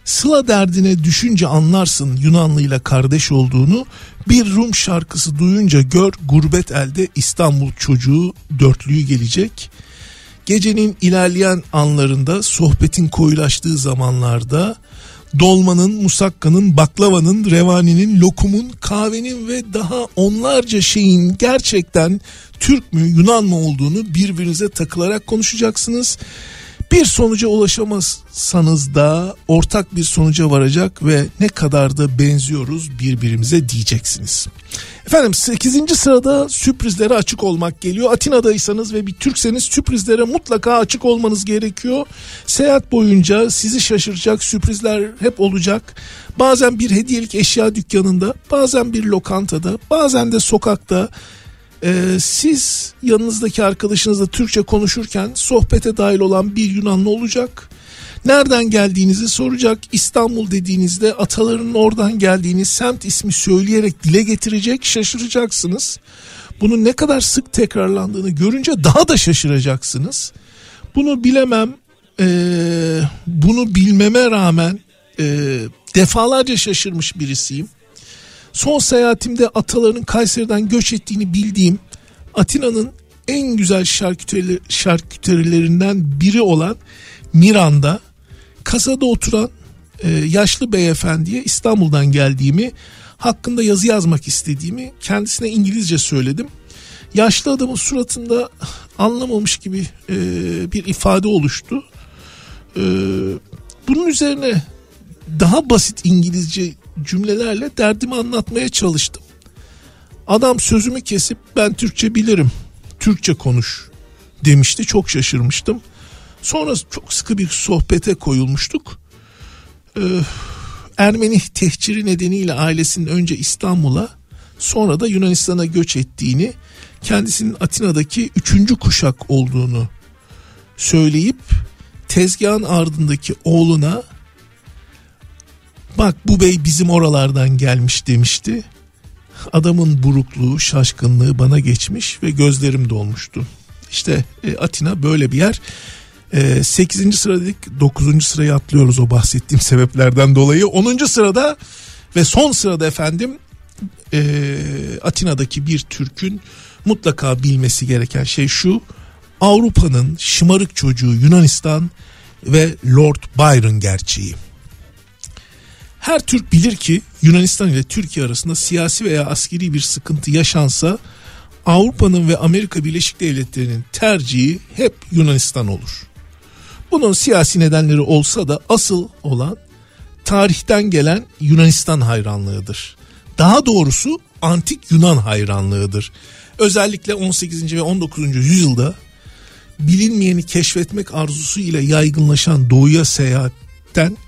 "Sıla derdine düşünce anlarsın Yunanlıyla kardeş olduğunu, bir Rum şarkısı duyunca gör gurbet elde İstanbul çocuğu" dörtlüğü gelecek. Gecenin ilerleyen anlarında, sohbetin koyulaştığı zamanlarda dolmanın, musakkanın, baklavanın, revaninin, lokumun, kahvenin ve daha onlarca şeyin gerçekten Türk mü Yunan mı olduğunu birbirinize takılarak konuşacaksınız. Bir sonuca ulaşamazsanız da ortak bir sonuca varacak ve ne kadar da benziyoruz birbirimize diyeceksiniz. Efendim 8. sırada sürprizlere açık olmak geliyor. Atina'daysanız ve bir Türkseniz sürprizlere mutlaka açık olmanız gerekiyor. Seyahat boyunca sizi şaşırtacak sürprizler hep olacak. Bazen bir hediyelik eşya dükkanında, bazen bir lokantada, bazen de sokakta. Siz yanınızdaki arkadaşınızla Türkçe konuşurken sohbete dahil olan bir Yunanlı olacak. Nereden geldiğinizi soracak. İstanbul dediğinizde atalarının oradan geldiğini, semt ismi söyleyerek dile getirecek. Şaşıracaksınız. Bunun ne kadar sık tekrarlandığını görünce daha da şaşıracaksınız. Bunu bilmeme rağmen defalarca şaşırmış birisiyim. Son seyahatimde atalarının Kayseri'den göç ettiğini bildiğim, Atina'nın en güzel şarküterilerinden biri olan Miran'da kasada oturan yaşlı beyefendiye İstanbul'dan geldiğimi, hakkında yazı yazmak istediğimi kendisine İngilizce söyledim. Yaşlı adamın suratında anlamamış gibi bir ifade oluştu. Bunun üzerine daha basit İngilizce cümlelerle derdimi anlatmaya çalıştım. Adam sözümü kesip "ben Türkçe bilirim, Türkçe konuş" demişti. Çok şaşırmıştım. Sonra çok sıkı bir sohbete koyulmuştuk. Ermeni tehciri nedeniyle ailesinin önce İstanbul'a, sonra da Yunanistan'a göç ettiğini, kendisinin Atina'daki 3. kuşak olduğunu söyleyip tezgahın ardındaki oğluna "bak bu bey bizim oralardan gelmiş" demişti. Adamın burukluğu, şaşkınlığı bana geçmiş ve gözlerim dolmuştu. İşte Atina böyle bir yer. 8. sırada dedik, 9. sırayı atlıyoruz o bahsettiğim sebeplerden dolayı. 10. sırada ve son sırada efendim Atina'daki bir Türk'ün mutlaka bilmesi gereken şey şu: Avrupa'nın şımarık çocuğu Yunanistan ve Lord Byron gerçeği. Her Türk bilir ki Yunanistan ile Türkiye arasında siyasi veya askeri bir sıkıntı yaşansa Avrupa'nın ve Amerika Birleşik Devletleri'nin tercihi hep Yunanistan olur. Bunun siyasi nedenleri olsa da asıl olan tarihten gelen Yunanistan hayranlığıdır. Daha doğrusu antik Yunan hayranlığıdır. Özellikle 18. ve 19. yüzyılda bilinmeyeni keşfetmek arzusu ile yaygınlaşan doğuya seyahat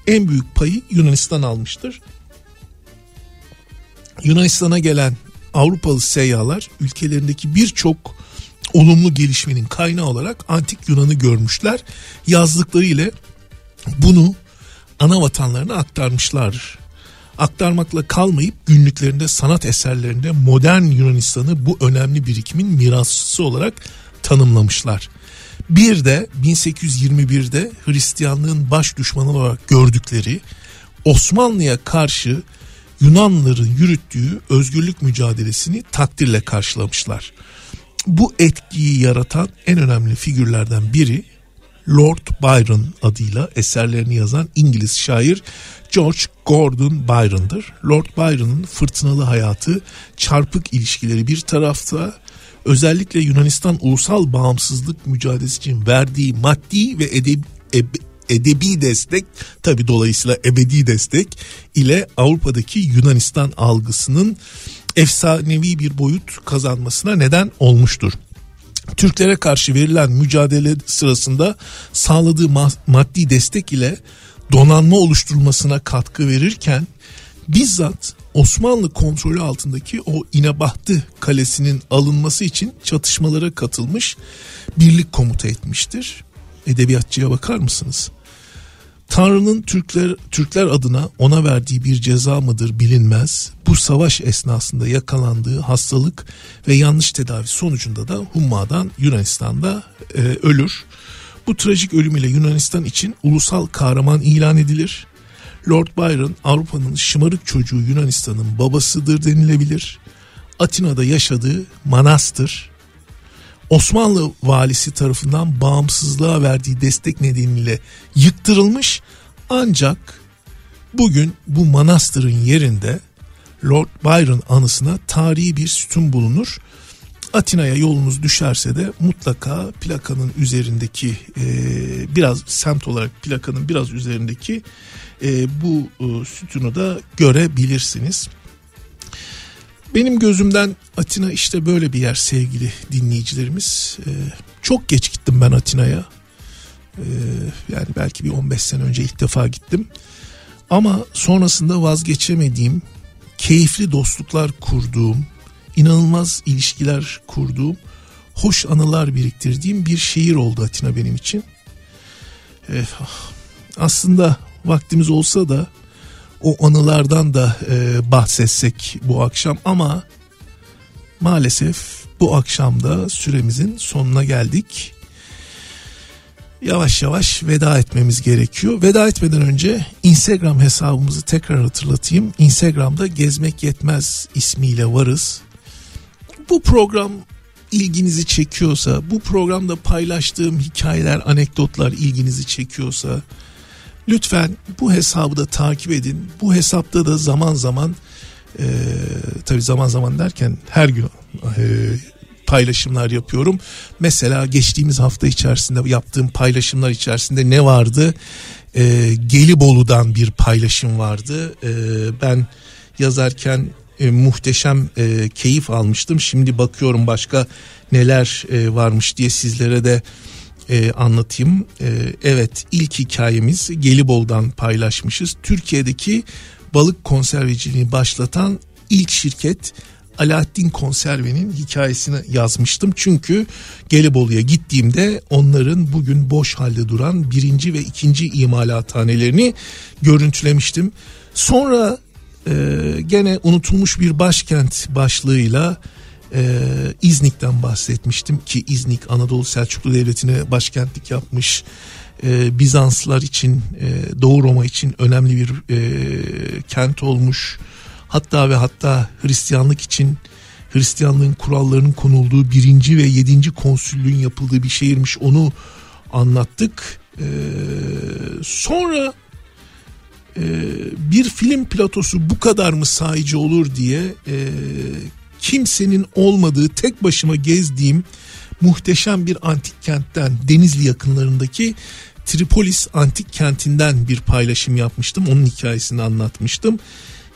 en büyük payı Yunanistan almıştır. Yunanistan'a gelen Avrupalı seyyahlar ülkelerindeki birçok olumlu gelişmenin kaynağı olarak antik Yunan'ı görmüşler. Yazdıkları ile bunu ana vatanlarına aktarmışlardır. Aktarmakla kalmayıp günlüklerinde, sanat eserlerinde modern Yunanistan'ı bu önemli birikimin mirasçısı olarak tanımlamışlar. Bir de 1821'de Hristiyanlığın baş düşmanı olarak gördükleri Osmanlı'ya karşı Yunanların yürüttüğü özgürlük mücadelesini takdirle karşılamışlar. Bu etkiyi yaratan en önemli figürlerden biri Lord Byron adıyla eserlerini yazan İngiliz şair George Gordon Byron'dır. Lord Byron'ın fırtınalı hayatı, çarpık ilişkileri bir tarafta, özellikle Yunanistan ulusal bağımsızlık mücadelesi için verdiği maddi ve edebi destek, tabi dolayısıyla ebedi destek ile Avrupa'daki Yunanistan algısının efsanevi bir boyut kazanmasına neden olmuştur. Türklere karşı verilen mücadele sırasında sağladığı maddi destek ile donanma oluşturulmasına katkı verirken bizzat Osmanlı kontrolü altındaki o İnebahtı Kalesi'nin alınması için çatışmalara katılmış, birlik komuta etmiştir. Edebiyatçıya bakar mısınız? Tanrı'nın Türkler adına ona verdiği bir ceza mıdır bilinmez. Bu savaş esnasında yakalandığı hastalık ve yanlış tedavi sonucunda da hummadan Yunanistan'da ölür. Bu trajik ölümüyle Yunanistan için ulusal kahraman ilan edilir. Lord Byron Avrupa'nın şımarık çocuğu Yunanistan'ın babasıdır denilebilir. Atina'da yaşadığı manastır, Osmanlı valisi tarafından bağımsızlığa verdiği destek nedeniyle yıktırılmış, ancak bugün bu manastırın yerinde Lord Byron anısına tarihi bir sütun bulunur. Atina'ya yolunuz düşerse de mutlaka plakanın üzerindeki biraz semt olarak plakanın biraz üzerindeki bu sütunu da görebilirsiniz. Benim gözümden Atina işte böyle bir yer sevgili dinleyicilerimiz. Çok geç gittim ben Atina'ya. Yani belki bir 15 sene önce ilk defa gittim. Ama sonrasında vazgeçemediğim, keyifli dostluklar kurduğum, inanılmaz ilişkiler kurduğum, hoş anılar biriktirdiğim bir şehir oldu Atina benim için. Aslında vaktimiz olsa da o anılardan da bahsetsek bu akşam, ama maalesef bu akşam da süremizin sonuna geldik. Yavaş yavaş veda etmemiz gerekiyor. Veda etmeden önce Instagram hesabımızı tekrar hatırlatayım. Instagram'da Gezmek Yetmez ismiyle varız. Bu program ilginizi çekiyorsa, bu programda paylaştığım hikayeler, anekdotlar ilginizi çekiyorsa lütfen bu hesabı da takip edin. Bu hesapta da zaman zaman tabii zaman zaman derken her gün paylaşımlar yapıyorum. Mesela geçtiğimiz hafta içerisinde yaptığım paylaşımlar içerisinde ne vardı? Gelibolu'dan bir paylaşım vardı. Ben yazarken muhteşem keyif almıştım. Şimdi bakıyorum başka neler varmış diye sizlere de anlatayım. Evet, ilk hikayemiz Gelibolu'dan paylaşmışız. Türkiye'deki balık konserveciliğini başlatan ilk şirket Alaaddin Konserve'nin hikayesini yazmıştım. Çünkü Gelibolu'ya gittiğimde onların bugün boş halde duran 1. ve 2. imalathanelerini görüntülemiştim. Sonra gene unutulmuş bir başkent başlığıyla İznik'ten bahsetmiştim ki İznik Anadolu Selçuklu Devleti'ne başkentlik yapmış, Bizanslar için, Doğu Roma için önemli bir kent olmuş, hatta ve hatta Hristiyanlık için Hristiyanlığın kurallarının konulduğu 1. ve 7. konsüllüğün yapıldığı bir şehirmiş, onu anlattık. Sonra bir film platosu bu kadar mı sahici olur diye kimsenin olmadığı, tek başıma gezdiğim muhteşem bir antik kentten, Denizli yakınlarındaki Tripolis antik kentinden bir paylaşım yapmıştım. Onun hikayesini anlatmıştım.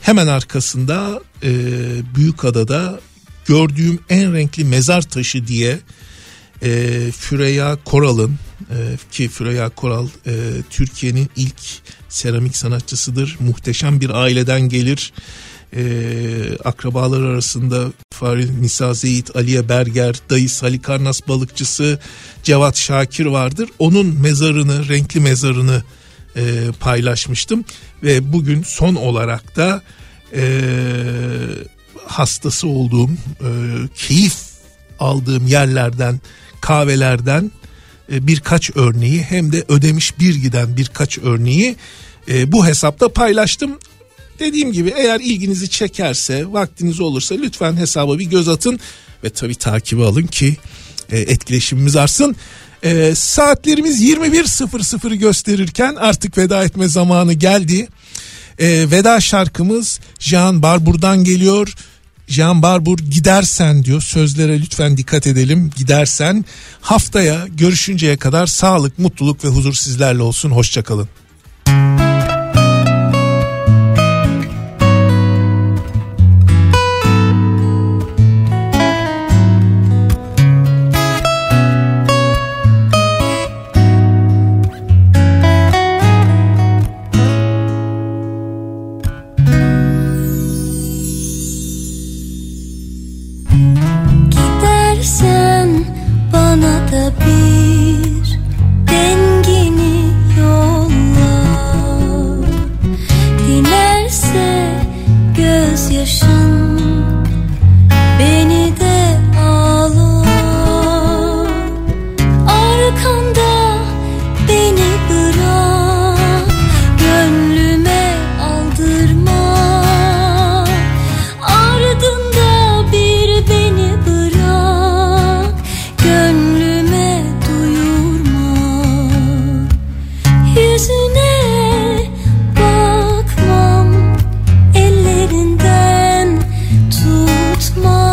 Hemen arkasında Büyükada'da gördüğüm en renkli mezar taşı diye Füreya Koral'ın, ki Füreya Koral Türkiye'nin ilk seramik sanatçısıdır. Muhteşem bir aileden gelir. Akrabalar arasında Fahrünnisa Zeyd, Aliye Berger, dayısı Halikarnas balıkçısı Cevat Şakir vardır. Onun mezarını, renkli mezarını paylaşmıştım. Ve bugün son olarak da hastası olduğum, keyif aldığım yerlerden, kahvelerden birkaç örneği hem de ödemiş bilgiden birkaç örneği bu hesapta paylaştım. Dediğim gibi eğer ilginizi çekerse, vaktiniz olursa lütfen hesaba bir göz atın ve tabii takibi alın ki etkileşimimiz artsın. Saatlerimiz 21.00 gösterirken artık veda etme zamanı geldi. Veda şarkımız Jean Barbur'dan geliyor. Jean Barbur gidersen diyor. Sözlere lütfen dikkat edelim. Gidersen. Haftaya görüşünceye kadar sağlık, mutluluk ve huzur sizlerle olsun. Hoşça kalın. Bakmam ellerinden tutma.